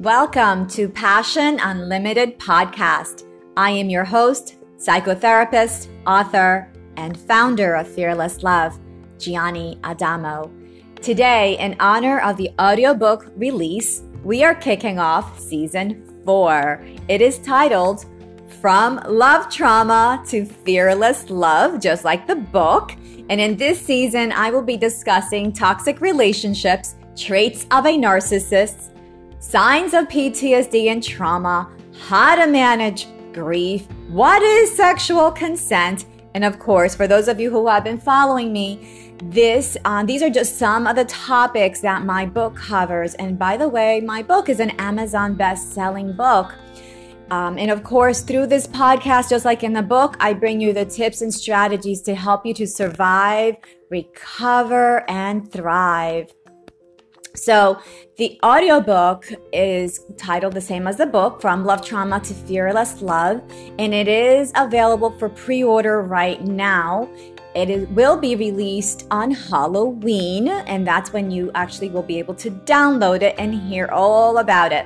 Welcome to Passion Unlimited Podcast. I am your host, psychotherapist, author, and founder of Fearless Love, Gianni Adamo. Today, in honor of the audiobook release, we are kicking off Season 4. It is titled, From Love Trauma to Fearless Love, just like the book. And in this season, I will be discussing toxic relationships, traits of a narcissist, signs of PTSD and trauma, how to manage grief, what is sexual consent, and of course, for those of you who have been following me, these are just some of the topics that my book covers. And by the way, my book is an Amazon best-selling book. And of course, through this podcast, just like in the book, I bring you the tips and strategies to help you to survive, recover, and thrive. So the audiobook is titled the same as the book, From Love Trauma to Fearless Love, and it is available for pre-order right now. It will be released on Halloween, and that's when you actually will be able to download it and hear all about it.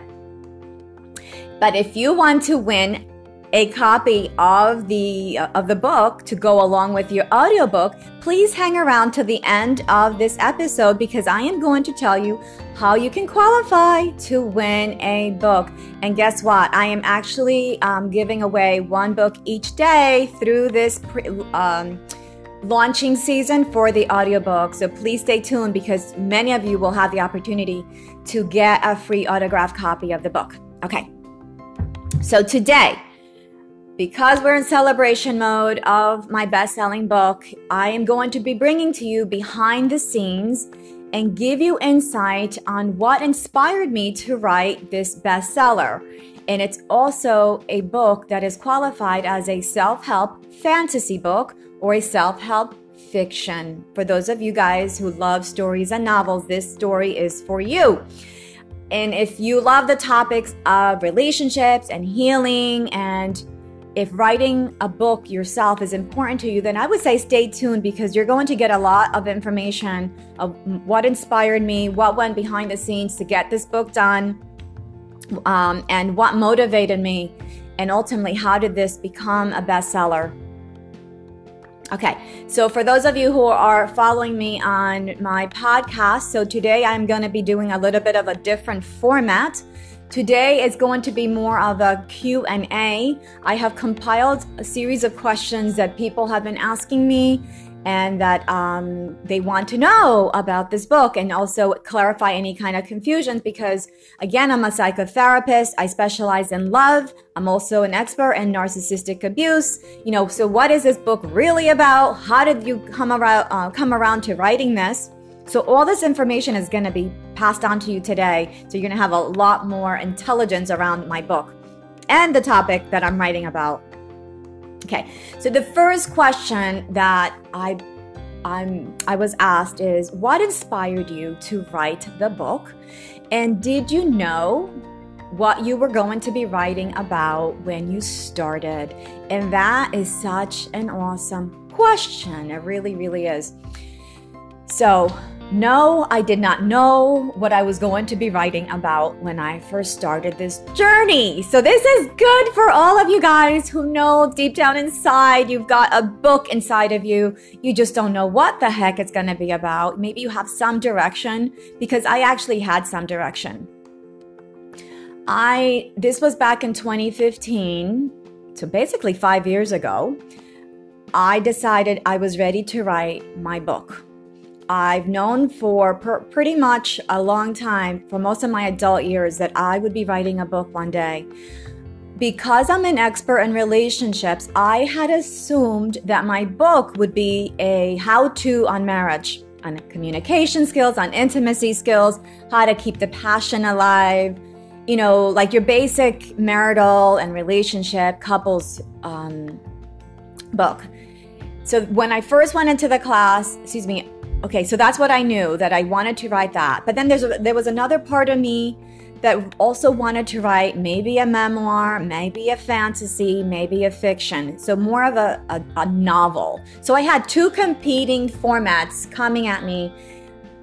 But if you want to win a copy of the book to go along with your audiobook, please hang around to the end of this episode because I am going to tell you how you can qualify to win a book. And guess what? I am actually giving away one book each day through this launching season for the audiobook. So please stay tuned because many of you will have the opportunity to get a free autographed copy of the book. Okay. So today, because we're in celebration mode of my best-selling book, I am going to be bringing to you behind the scenes and give you insight on what inspired me to write this bestseller. And it's also a book that is qualified as a self-help fantasy book or a self-help fiction. For those of you guys who love stories and novels, this story is for you. And if you love the topics of relationships and healing, and if writing a book yourself is important to you, then I would say stay tuned because you're going to get a lot of information of what inspired me, what went behind the scenes to get this book done, and what motivated me, and ultimately, how did this become a bestseller? Okay, so for those of you who are following me on my podcast, so today I'm going to be doing a little bit of a different format. Today is going to be more of a Q&A. I have compiled a series of questions that people have been asking me and that they want to know about this book and also clarify any kind of confusions because, again, I'm a psychotherapist. I specialize in love. I'm also an expert in narcissistic abuse. You know, so what is this book really about? How did you come around to writing this? So all this information is going to be passed on to you today. So you're going to have a lot more intelligence around my book and the topic that I'm writing about. Okay, so the first question that I was asked is, what inspired you to write the book? And did you know what you were going to be writing about when you started? And that is such an awesome question. It really, really is. So, no, I did not know what I was going to be writing about when I first started this journey. So this is good for all of you guys who know deep down inside, you've got a book inside of you. You just don't know what the heck it's going to be about. Maybe you have some direction because I actually had some direction. This was back in 2015, so basically 5 years ago, I decided I was ready to write my book. I've known for pretty much a long time, for most of my adult years, that I would be writing a book one day. Because I'm an expert in relationships, I had assumed that my book would be a how-to on marriage, on communication skills, on intimacy skills, how to keep the passion alive, you know, like your basic marital and relationship couples book. So when I first went into the class, okay, so that's what I knew, that I wanted to write that. But then there was another part of me that also wanted to write maybe a memoir, maybe a fantasy, maybe a fiction. So more of a novel. So I had two competing formats coming at me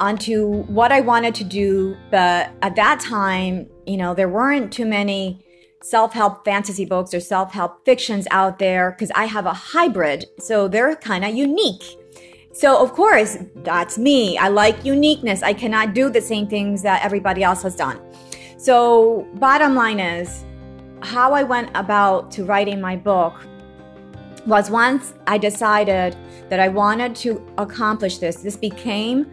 onto what I wanted to do. But at that time, you know, there weren't too many self-help fantasy books or self-help fictions out there because I have a hybrid. So they're kind of unique. So of course, that's me. I like uniqueness. I cannot do the same things that everybody else has done. So bottom line is, how I went about to writing my book was once I decided that I wanted to accomplish this. This became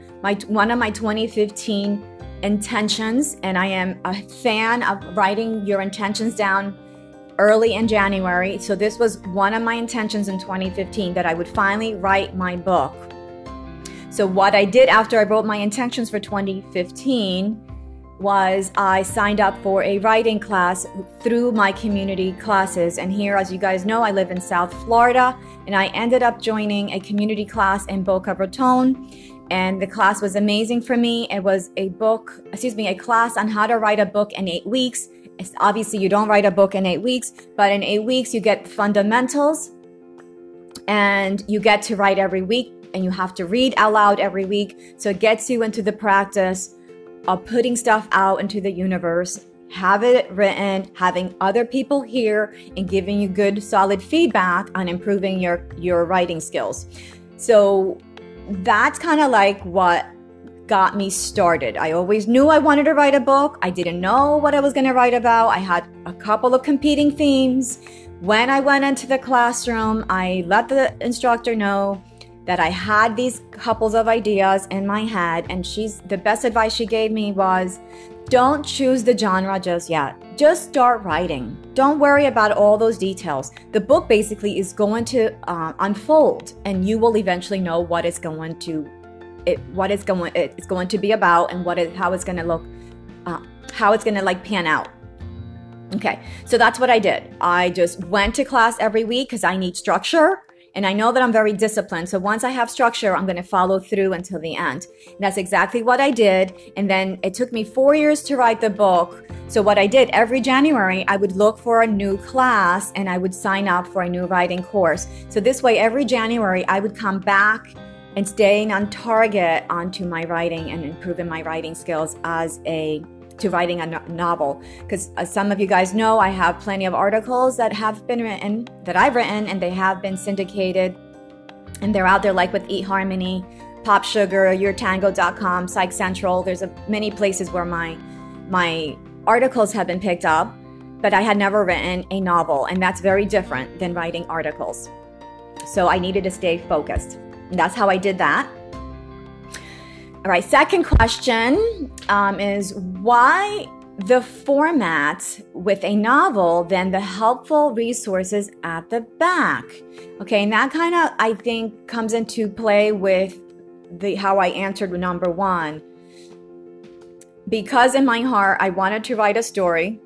one of my 2015 intentions, and I am a fan of writing your intentions down early in January. So this was one of my intentions in 2015, that I would finally write my book. So what I did after I wrote my intentions for 2015 was I signed up for a writing class through my community classes. And here, as you guys know, I live in South Florida, and I ended up joining a community class in Boca Raton. And the class was amazing for me. It was a class on how to write a book in 8 weeks. Obviously, you don't write a book in 8 weeks, but in 8 weeks, you get fundamentals, and you get to write every week, and you have to read out loud every week. So it gets you into the practice of putting stuff out into the universe, have it written, having other people hear, and giving you good, solid feedback on improving your writing skills. So that's kind of like what got me started. I always knew I wanted to write a book. I didn't know what I was going to write about. I had a couple of competing themes. When I went into the classroom, I let the instructor know that I had these couples of ideas in my head, and the best advice she gave me was, don't choose the genre just yet. Just start writing. Don't worry about all those details. The book basically is going to unfold, and you will eventually know what it's going to be about, and how it's going to look, how it's going to like pan out. Okay, so that's what I did. I just went to class every week because I need structure. And I know that I'm very disciplined. So once I have structure, I'm going to follow through until the end. And that's exactly what I did. And then it took me 4 years to write the book. So what I did every January, I would look for a new class, and I would sign up for a new writing course. So this way, every January, I would come back and staying on target onto my writing and improving my writing skills to writing a novel, because as some of you guys know, I have plenty of articles that have been written, that I've written, and they have been syndicated, and they're out there, like with eHarmony, Pop Sugar, YourTango.com, Psych Central. There's many places where my articles have been picked up, but I had never written a novel, and that's very different than writing articles. So I needed to stay focused, and that's how I did that. All right, second question is, why the format with a novel than the helpful resources at the back? Okay, and that kind of, I think, comes into play with how I answered number one. Because in my heart, I wanted to write a story,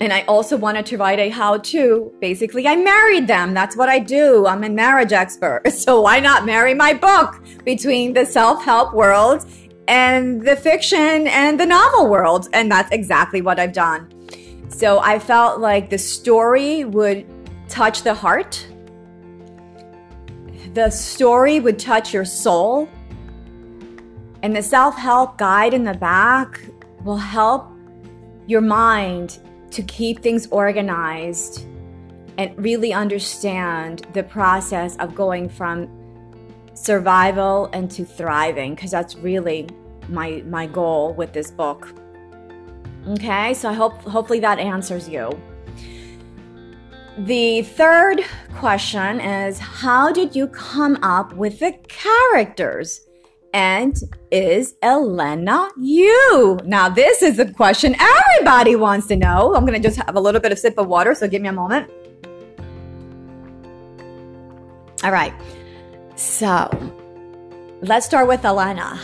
and I also wanted to write a how-to. Basically, I married them. That's what I do. I'm a marriage expert. So why not marry my book between the self-help world and the fiction and the novel world? And that's exactly what I've done. So I felt like the story would touch the heart. The story would touch your soul. And the self-help guide in the back will help your mind to keep things organized and really understand the process of going from survival into thriving, because that's really my goal with this book. Okay, so I hopefully that answers you. The third question is, how did you come up with the characters? And is Elena you? Now, this is a question everybody wants to know. I'm going to just have a little bit of sip of water, so give me a moment. All right. So let's start with Elena.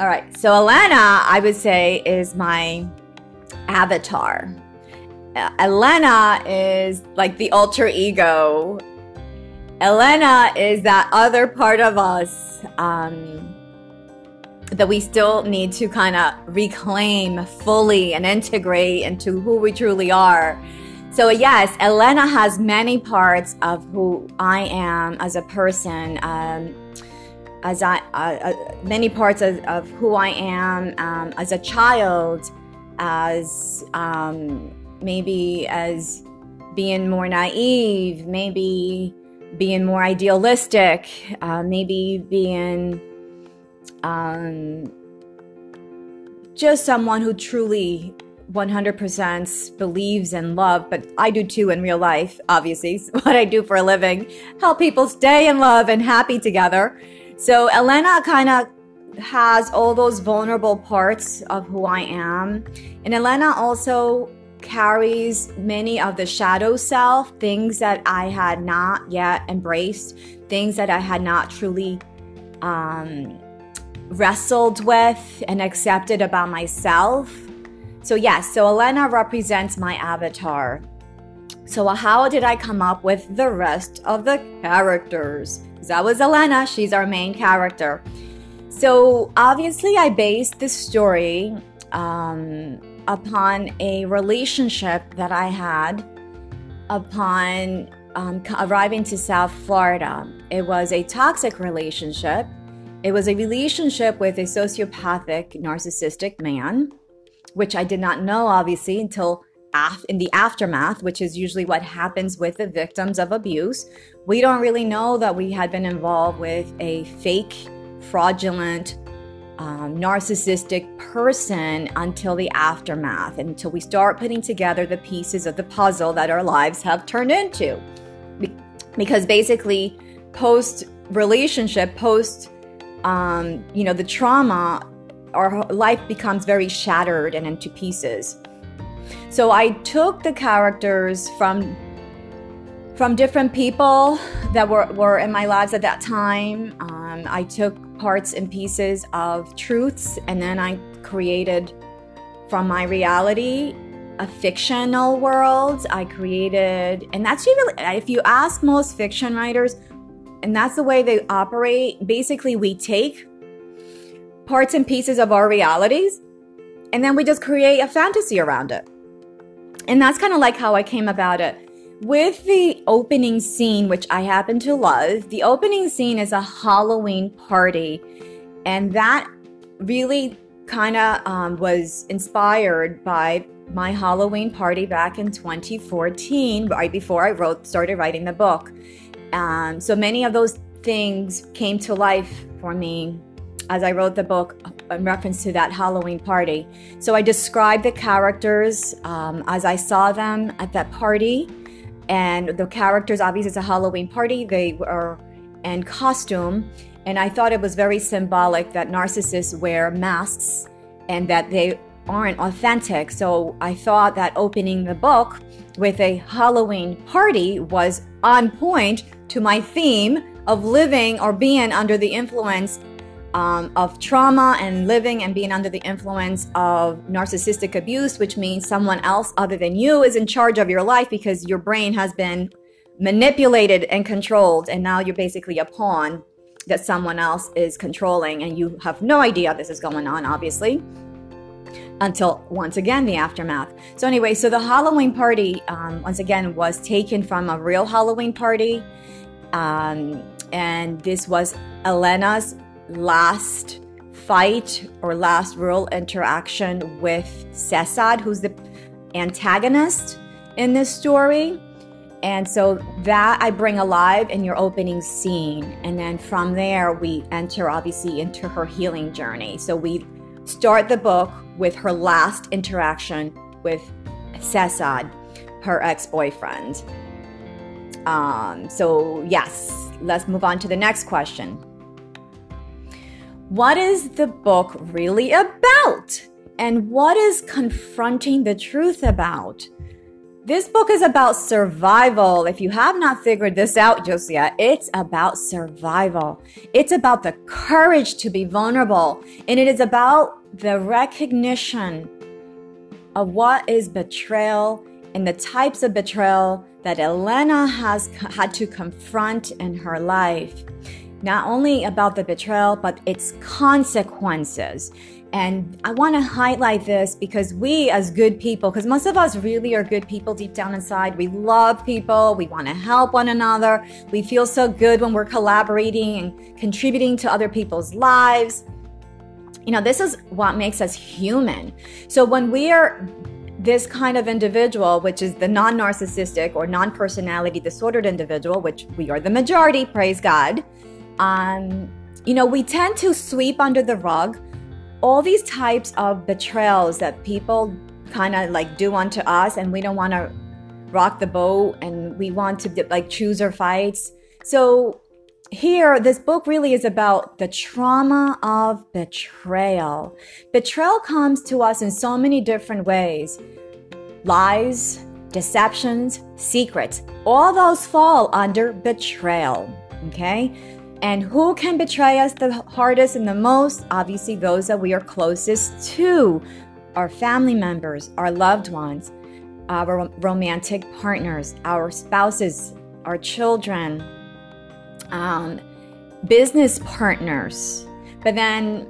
All right. So Elena, I would say, is my avatar. Elena is like the alter ego. Elena is that other part of us that we still need to kind of reclaim fully and integrate into who we truly are. So yes, Elena has many parts of who I am as a person. as many parts of who I am as a child, as maybe as being more naive, maybe being more idealistic, maybe being just someone who truly 100% believes in love, but I do too in real life, obviously. It's what I do for a living, help people stay in love and happy together. So Elena kind of has all those vulnerable parts of who I am. And Elena also carries many of the shadow self, things that I had not yet embraced, things that I had not truly wrestled with and accepted about myself. So yes, so Elena represents my avatar. So how did I come up with the rest of the characters? Because that was Elena, she's our main character. So obviously I based this story upon a relationship that I had upon arriving to South Florida. It was a toxic relationship. It was a relationship with a sociopathic, narcissistic man, which I did not know, obviously, until in the aftermath, which is usually what happens with the victims of abuse. We don't really know that we had been involved with a fake, fraudulent, narcissistic person until the aftermath, until we start putting together the pieces of the puzzle that our lives have turned into. Because basically, post-relationship, the trauma, our life becomes very shattered and into pieces. So I took the characters from different people that were in my lives at that time. I took parts and pieces of truths, and then I created from my reality a fictional world. I created, and that's usually, if you ask most fiction writers, and that's the way they operate. Basically, we take parts and pieces of our realities, and then we just create a fantasy around it. And that's kind of like how I came about it. With the opening scene, which I happen to love, the opening scene is a Halloween party. And that really kind of was inspired by my Halloween party back in 2014, right before I started writing the book. So many of those things came to life for me as I wrote the book in reference to that Halloween party. So I described the characters as I saw them at that party. And the characters, obviously it's a Halloween party, they were in costume. And I thought it was very symbolic that narcissists wear masks and that they aren't authentic. So I thought that opening the book with a Halloween party was on point to my theme of living or being under the influence of trauma and living and being under the influence of narcissistic abuse, which means someone else other than you is in charge of your life because your brain has been manipulated and controlled, and now you're basically a pawn that someone else is controlling, and you have no idea this is going on, obviously, until once again the aftermath. So anyway, so the Halloween party once again was taken from a real Halloween party, and this was Elena's last fight or last real interaction with Sesad, who's the antagonist in this story. And so that I bring alive in your opening scene, and then from there we enter obviously into her healing journey. So we start the book with her last interaction with Sesad, her ex-boyfriend. So yes, let's move on to the next question. What is the book really about? And what is confronting the truth about? This book is about survival. If you have not figured this out just yet, it's about survival. It's about the courage to be vulnerable. And it is about the recognition of what is betrayal and the types of betrayal that Elena has had to confront in her life. Not only about the betrayal, but its consequences. And I want to highlight this because we as good people, because most of us really are good people deep down inside. We love people. We want to help one another. We feel so good when we're collaborating and contributing to other people's lives. You know, this is what makes us human. So when we are this kind of individual, which is the non-narcissistic or non-personality disordered individual, which we are the majority, praise God, you know, we tend to sweep under the rug all these types of betrayals that people kind of like do unto us, and we don't want to rock the boat, and we want to like choose our fights. So here, this book really is about the trauma of betrayal. Betrayal comes to us in so many different ways. Lies, deceptions, secrets, all those fall under betrayal, okay? And who can betray us the hardest and the most? Obviously, those that we are closest to, our family members, our loved ones, our romantic partners, our spouses, our children, business partners. But then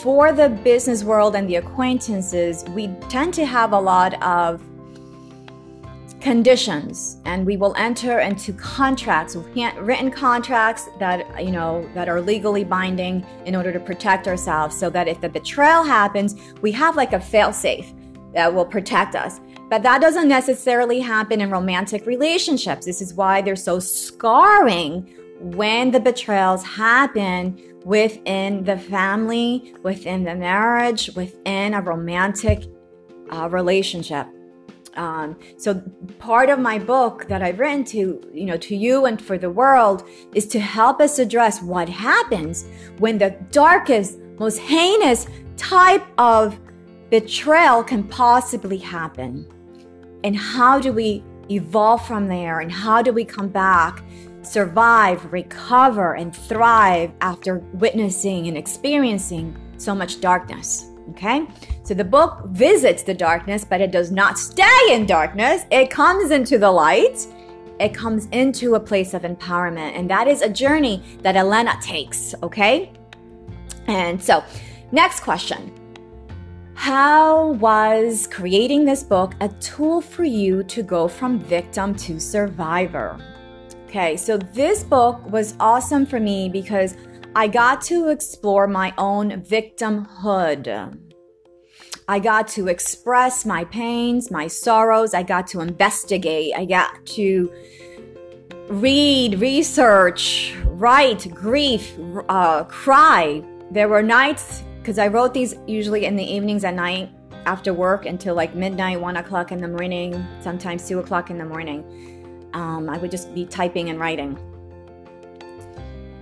for the business world and the acquaintances, we tend to have a lot of conditions, and we will enter into contracts, written contracts that, you know, that are legally binding in order to protect ourselves, so that if the betrayal happens, we have like a fail-safe that will protect us. But that doesn't necessarily happen in romantic relationships. This is why they're so scarring when the betrayals happen within the family, within the marriage, within a romantic relationship. So part of my book that I've written to you and for the world is to help us address what happens when the darkest, most heinous type of betrayal can possibly happen, and how do we evolve from there, and how do we come back, survive, recover, and thrive after witnessing and experiencing so much darkness. Okay, so the book visits the darkness, but it does not stay in darkness. It comes into the light. It comes into a place of empowerment. And that is a journey that Elena takes, okay? And so, next question. How was creating this book a tool for you to go from victim to survivor? Okay, so this book was awesome for me because I got to explore my own victimhood. I got to express my pains, my sorrows. I got to investigate. I got to read, research, write, grief, cry. There were nights, because I wrote these usually in the evenings at night after work until like midnight, 1 o'clock in the morning, sometimes 2 o'clock in the morning. I would just be typing and writing.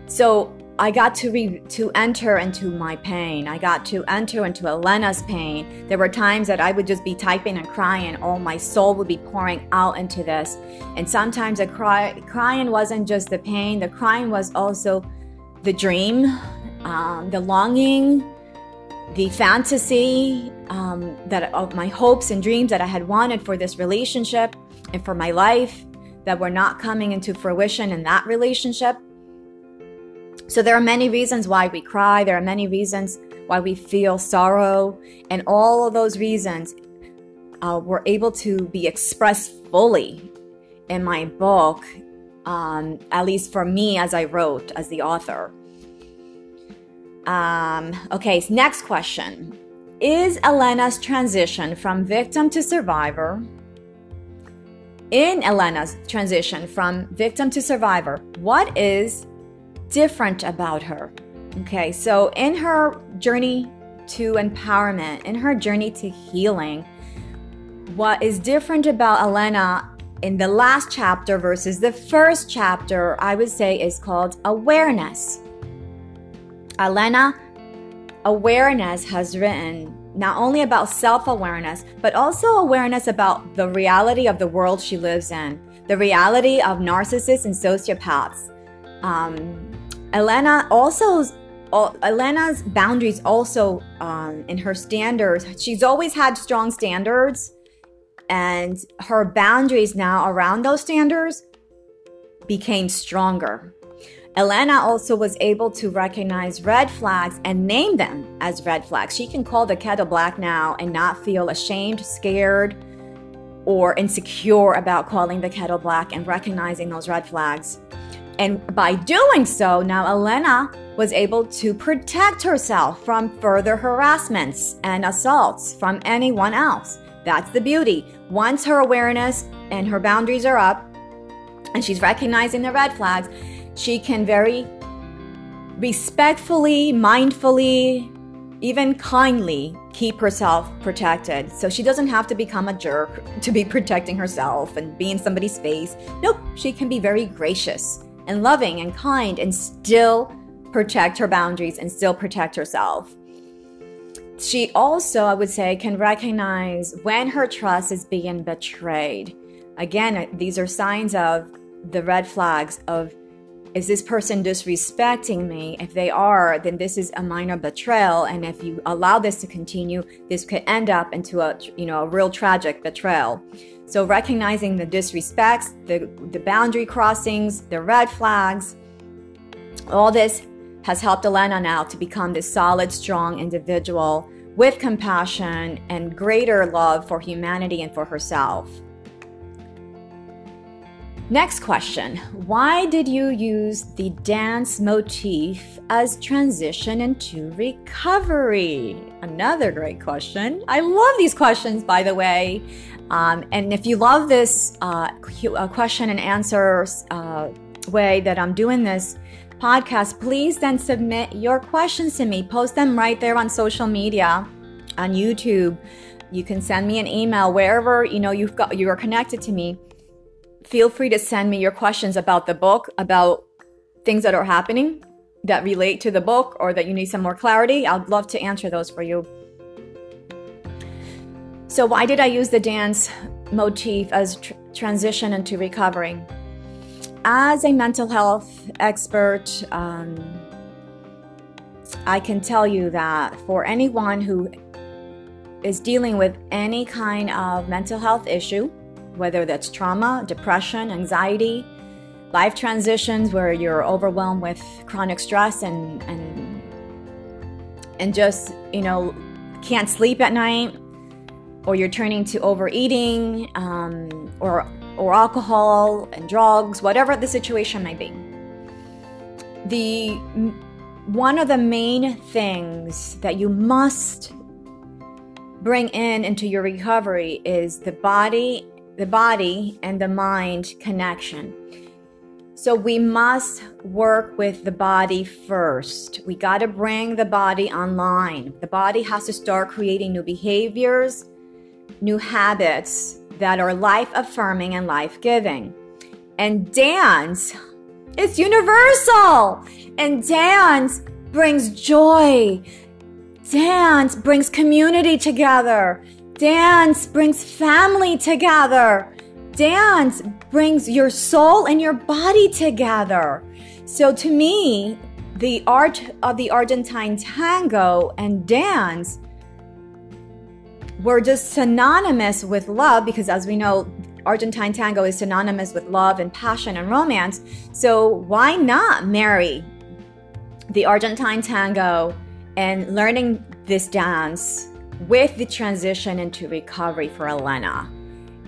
So I got to enter into my pain. I got to enter into Elena's pain. There were times that I would just be typing and crying. Oh, my soul would be pouring out into this. And sometimes crying wasn't just the pain. The crying was also the dream, the longing, the fantasy that of my hopes and dreams that I had wanted for this relationship and for my life that were not coming into fruition in that relationship. So there are many reasons why we cry. There are many reasons why we feel sorrow. And all of those reasons were able to be expressed fully in my book, at least for me as I wrote, as the author. Okay, next question. Is Elena's transition from victim to survivor... In Elena's transition from victim to survivor, what is different about her? Okay, so in her journey to empowerment, in her journey to healing, what is different about Elena in the last chapter versus the first chapter, I would say, is called awareness. Elena, awareness, has written not only about self-awareness, but also awareness about the reality of the world she lives in, the reality of narcissists and sociopaths. Elena's boundaries also in her standards. She's always had strong standards, and her boundaries now around those standards became stronger. Elena also was able to recognize red flags and name them as red flags. She can call the kettle black now and not feel ashamed, scared, or insecure about calling the kettle black and recognizing those red flags. And by doing so, now Elena was able to protect herself from further harassments and assaults from anyone else. That's the beauty. Once her awareness and her boundaries are up and she's recognizing the red flags, she can very respectfully, mindfully, even kindly keep herself protected. So she doesn't have to become a jerk to be protecting herself and be in somebody's face. Nope, she can be very gracious and loving and kind and still protect her boundaries and still protect herself. She also, I would say, can recognize when her trust is being betrayed. Again, these are signs of the red flags of, is this person disrespecting me? If they are, then this is a minor betrayal. And if you allow this to continue, this could end up into a real tragic betrayal. So recognizing the disrespects, the boundary crossings, the red flags, all this has helped Elena now to become this solid, strong individual with compassion and greater love for humanity and for herself. Next question, why did you use the dance motif as transition into recovery? Another great question. I love these questions, by the way. And if you love this question and answer way that I'm doing this podcast, please then submit your questions to me. Post them right there on social media, on YouTube. You can send me an email wherever you are connected to me. Feel free to send me your questions about the book, about things that are happening that relate to the book or that you need some more clarity. I'd love to answer those for you. So why did I use the dance motif as transition into recovering? As a mental health expert, I can tell you that for anyone who is dealing with any kind of mental health issue, whether that's trauma, depression, anxiety, life transitions where you're overwhelmed with chronic stress and just, can't sleep at night, or you're turning to overeating or alcohol and drugs, whatever the situation may be. One of the main things that you must bring into your recovery is the body and the mind connection. So we must work with the body first. We got to bring the body online. The body has to start creating new behaviors, new habits that are life-affirming and life-giving. And dance, it's universal. And dance brings joy. Dance brings community together. Dance brings family together. Dance brings your soul and your body together. So to me, the art of the Argentine tango and dance were just synonymous with love, because as we know, Argentine tango is synonymous with love and passion and romance. So why not marry the Argentine tango and learning this dance with the transition into recovery for Elena?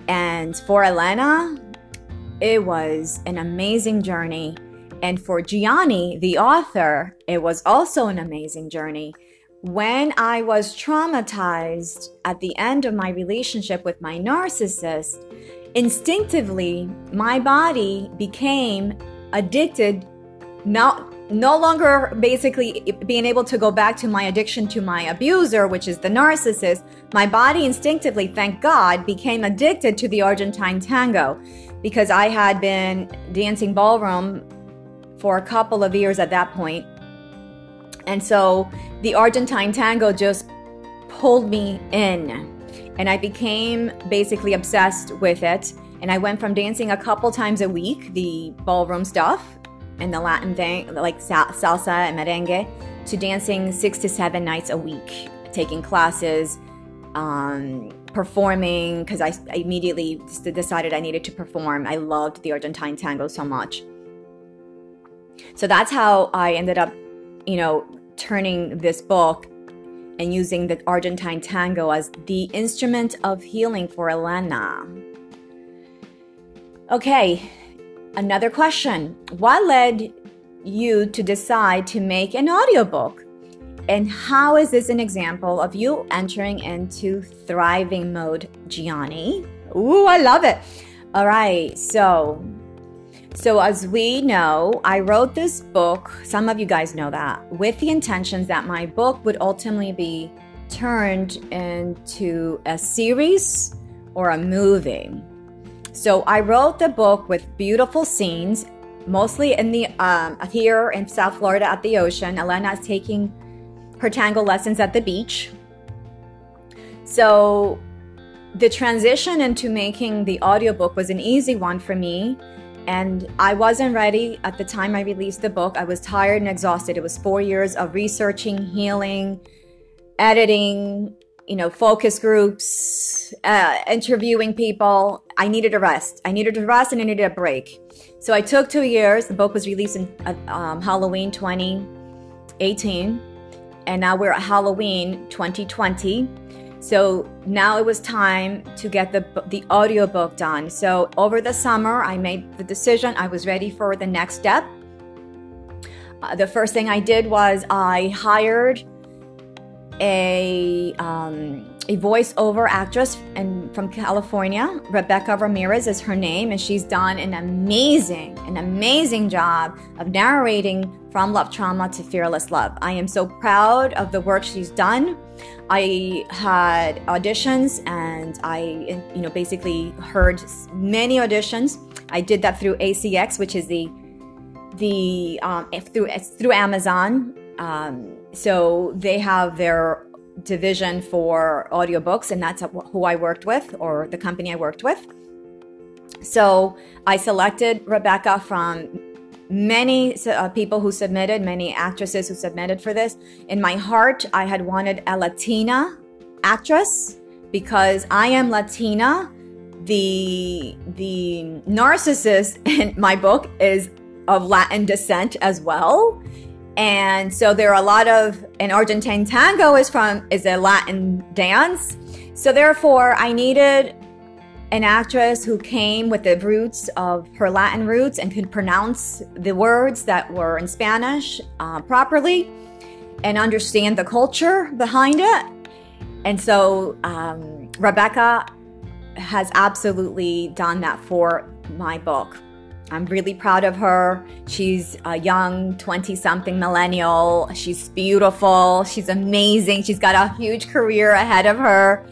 And for Elena, it was an amazing journey. And for Gianni, the author, it was also an amazing journey. When I was traumatized at the end of my relationship with my narcissist, instinctively, my body became addicted, no longer basically being able to go back to my addiction to my abuser, which is the narcissist. My body instinctively, thank God, became addicted to the Argentine tango, because I had been dancing ballroom for a couple of years at that point. And so the Argentine tango just pulled me in, and I became basically obsessed with it. And I went from dancing a couple times a week, the ballroom stuff, and the Latin thing, like salsa and merengue, to dancing 6 to 7 nights a week, taking classes, performing, because I immediately decided I needed to perform. I loved the Argentine tango so much. So that's how I ended up, turning this book and using the Argentine tango as the instrument of healing for Elena. Okay, another question. What led you to decide to make an audiobook? And how is this an example of you entering into thriving mode, Gianni? Ooh, I love it. All right, so as we know, I wrote this book, some of you guys know that, with the intentions that my book would ultimately be turned into a series or a movie. So I wrote the book with beautiful scenes, mostly in the here in South Florida at the ocean. Elena is taking her tango lessons at the beach. So the transition into making the audiobook was an easy one for me. And I wasn't ready at the time I released the book. I was tired and exhausted. It was 4 years of researching, healing, editing, focus groups, interviewing people. I needed a rest. And I needed a break. So I took 2 years. The book was released in Halloween 2018. And now we're at Halloween 2020. So now it was time to get the audiobook done. So over the summer, I made the decision. I was ready for the next step. The first thing I did was I hired a voiceover actress from California. Rebecca Ramirez is her name, and she's done an amazing job of narrating From Love Trauma to Fearless Love. I am so proud of the work she's done. I had auditions, and I basically heard many auditions. I did that through ACX, which is through Amazon. So they have their division for audiobooks, and that's who I worked with, or the company I worked with. So I selected Rebecca from many people who submitted, many actresses who submitted for this. In my heart, I had wanted a Latina actress because I am Latina. The narcissist in my book is of Latin descent as well. And so there are a lot of, and Argentine tango is a Latin dance. So therefore, I needed an actress who came with the roots of her Latin roots and could pronounce the words that were in Spanish properly and understand the culture behind it. And so Rebecca has absolutely done that for my book. I'm really proud of her. She's a young 20-something millennial. She's beautiful. She's amazing. She's got a huge career ahead of her.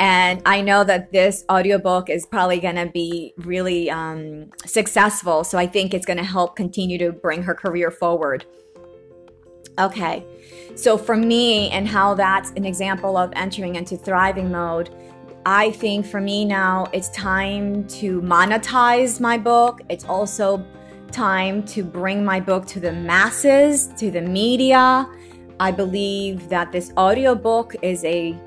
And I know that this audiobook is probably going to be really successful. So I think it's going to help continue to bring her career forward. Okay. So for me, and how that's an example of entering into thriving mode, I think for me now it's time to monetize my book. It's also time to bring my book to the masses, to the media. I believe that this audiobook is a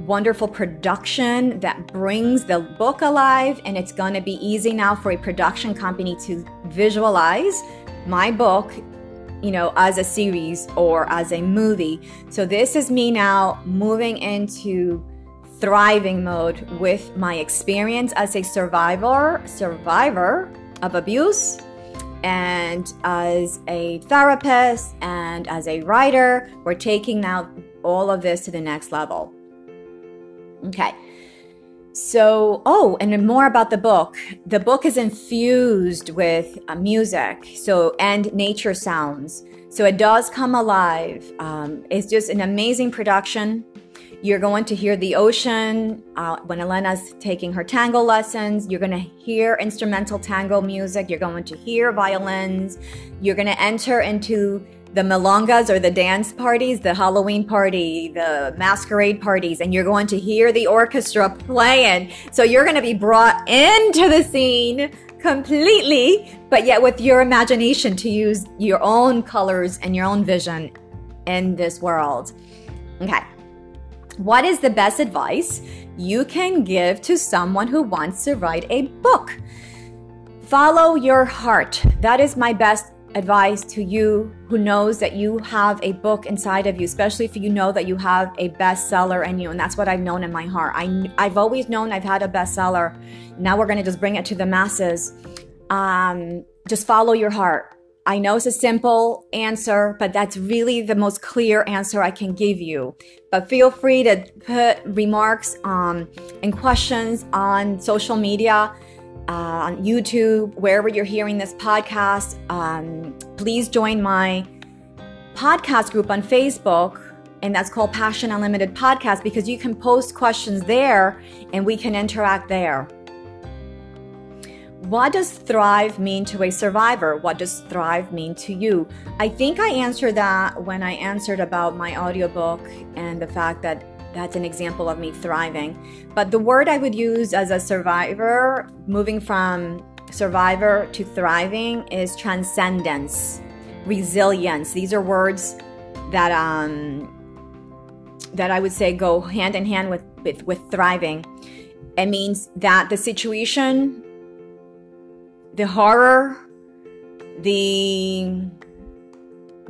wonderful production that brings the book alive, and it's going to be easy now for a production company to visualize my book, as a series or as a movie. So this is me now moving into thriving mode with my experience as a survivor of abuse, and as a therapist, and as a writer. We're taking now all of this to the next level. Okay. So, and more about the book. The book is infused with music, and nature sounds. So it does come alive. It's just an amazing production. You're going to hear the ocean when Elena's taking her tango lessons. You're going to hear instrumental tango music. You're going to hear violins. You're going to enter into the milongas, or the dance parties, the Halloween party, the masquerade parties, and you're going to hear the orchestra playing. So you're going to be brought into the scene completely, but yet with your imagination to use your own colors and your own vision in this world. Okay. What is the best advice you can give to someone who wants to write a book? Follow your heart. That is my best advice to you who knows that you have a book inside of you, especially if you know that you have a bestseller in you. And that's what I've known in my heart. I've always known I've had a bestseller. Now we're going to just bring it to the masses. Just follow your heart. I know it's a simple answer, but that's really the most clear answer I can give you. But feel free to put remarks and questions on social media, on YouTube, wherever you're hearing this podcast. Please join my podcast group on Facebook, and that's called Passion Unlimited Podcast, because you can post questions there and we can interact there. What does thrive mean to a survivor? What does thrive mean to you? I think I answered that when I answered about my audiobook and the fact that that's an example of me thriving. But the word I would use as a survivor, moving from survivor to thriving, is transcendence, resilience. These are words that that I would say go hand in hand with thriving. It means that the situation, the horror, the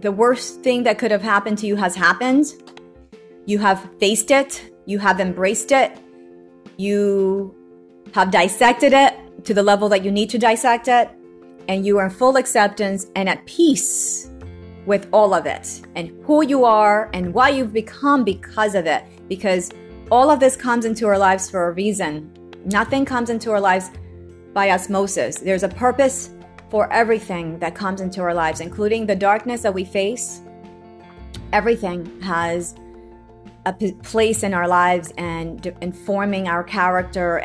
worst thing that could have happened to you has happened. You have faced it. You have embraced it. You have dissected it to the level that you need to dissect it. And you are in full acceptance and at peace with all of it and who you are and what you've become because of it. Because all of this comes into our lives for a reason. Nothing comes into our lives by osmosis. There's a purpose for everything that comes into our lives, including the darkness that we face. Everything has a place in our lives and informing our character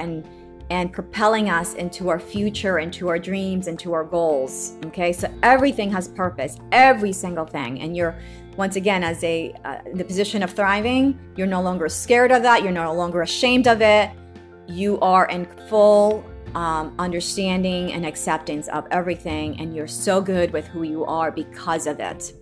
and propelling us into our future, into our dreams, into our goals. Okay, so everything has purpose, every single thing. And you're, once again, as the position of thriving, you're no longer scared of that. You're no longer ashamed of it. You are in full understanding and acceptance of everything, and you're so good with who you are because of it.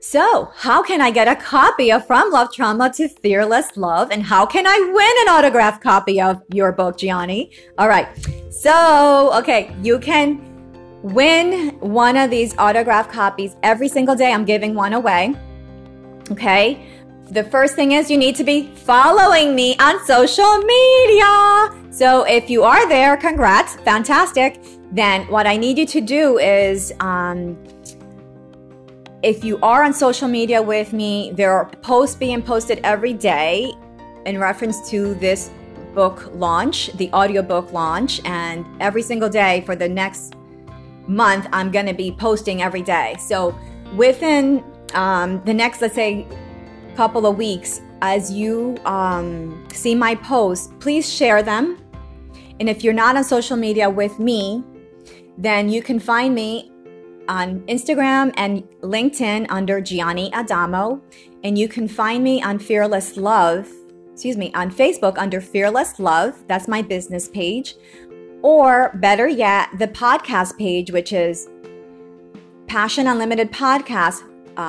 So how can I get a copy of From Love Trauma to Fearless Love, and how can I win an autographed copy of your book, Gianni? All right, so okay, you can win one of these autographed copies every single day. I'm giving one away. Okay, the first thing is you need to be following me on social media. So if you are there, congrats, fantastic. Then what I need you to do is, if you are on social media with me, there are posts being posted every day in reference to this book launch, the audiobook launch. And every single day for the next month, I'm going to be posting every day. So within the next, let's say, couple of weeks, as you see my posts, please share them. And if you're not on social media with me, then you can find me on Instagram and LinkedIn under Gianni Adamo, and you can find me on Fearless Love, on Facebook under Fearless Love. That's my business page, or better yet, the podcast page, which is Passion Unlimited Podcast.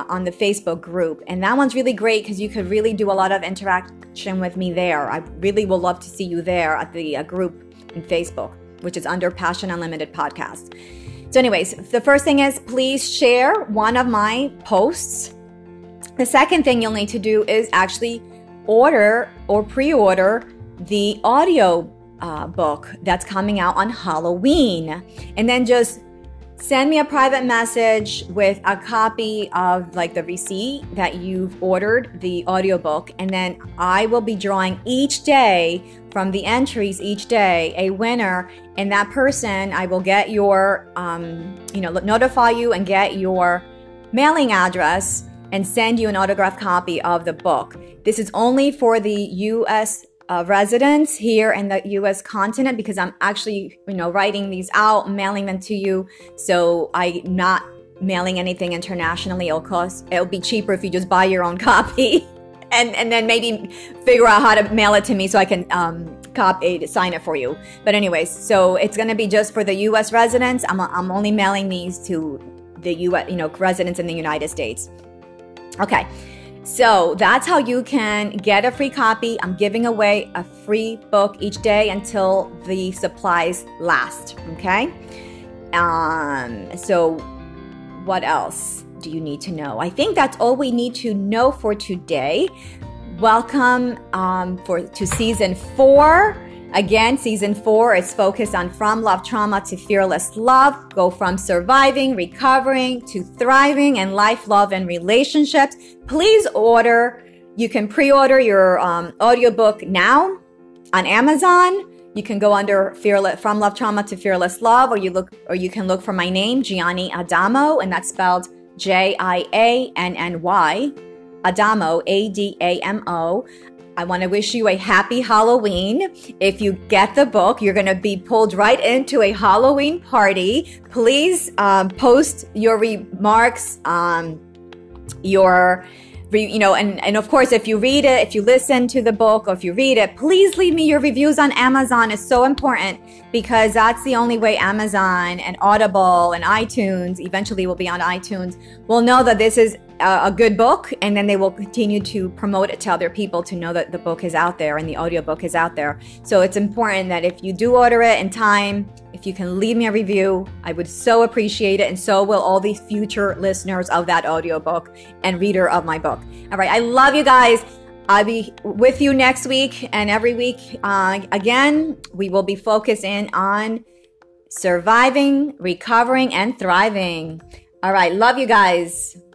On the Facebook group. And that one's really great because you could really do a lot of interaction with me there. I really will love to see you there at the group in Facebook, which is under Passion Unlimited Podcast. So anyways, the first thing is please share one of my posts. The second thing you'll need to do is actually order or pre-order the audio book that's coming out on Halloween. And then just send me a private message with a copy of like the receipt that you've ordered the audiobook, and then I will be drawing each day from the entries each day a winner, and that person, I will get your, notify you and get your mailing address and send you an autographed copy of the book. This is only for the U.S. residents here in the U.S. continent, because I'm actually, writing these out, mailing them to you. So I'm not mailing anything internationally. It'll be cheaper if you just buy your own copy and then maybe figure out how to mail it to me so I can sign it for you. But anyways, so it's going to be just for the U.S. residents. I'm only mailing these to the U.S., residents in the United States. Okay. So that's how you can get a free copy. I'm giving away a free book each day until the supplies last, okay? So what else do you need to know? I think that's all we need to know for today. Welcome to season 4. Again, season 4 is focused on From Love Trauma to Fearless Love. Go from surviving, recovering, to thriving in life, love, and relationships. Please order. You can pre-order your audiobook now on Amazon. You can go under From Love Trauma to Fearless Love, or you can look for my name, Gianni Adamo, and that's spelled J-I-A-N-N-Y, Adamo, A-D-A-M-O. I want to wish you a happy Halloween. If you get the book, you're going to be pulled right into a Halloween party. Please post your remarks, and of course, if you read it, if you listen to the book, or if you read it, please leave me your reviews on Amazon. It's so important because that's the only way Amazon and Audible and iTunes, eventually will be on iTunes, will know that this is a good book, and then they will continue to promote it to other people to know that the book is out there and the audiobook is out there. So it's important that if you do order it in time, if you can leave me a review, I would so appreciate it, and so will all the future listeners of that audiobook and reader of my book. All right, I love you guys. I'll be with you next week and every week. Again, we will be focusing on surviving, recovering, and thriving. All right, love you guys.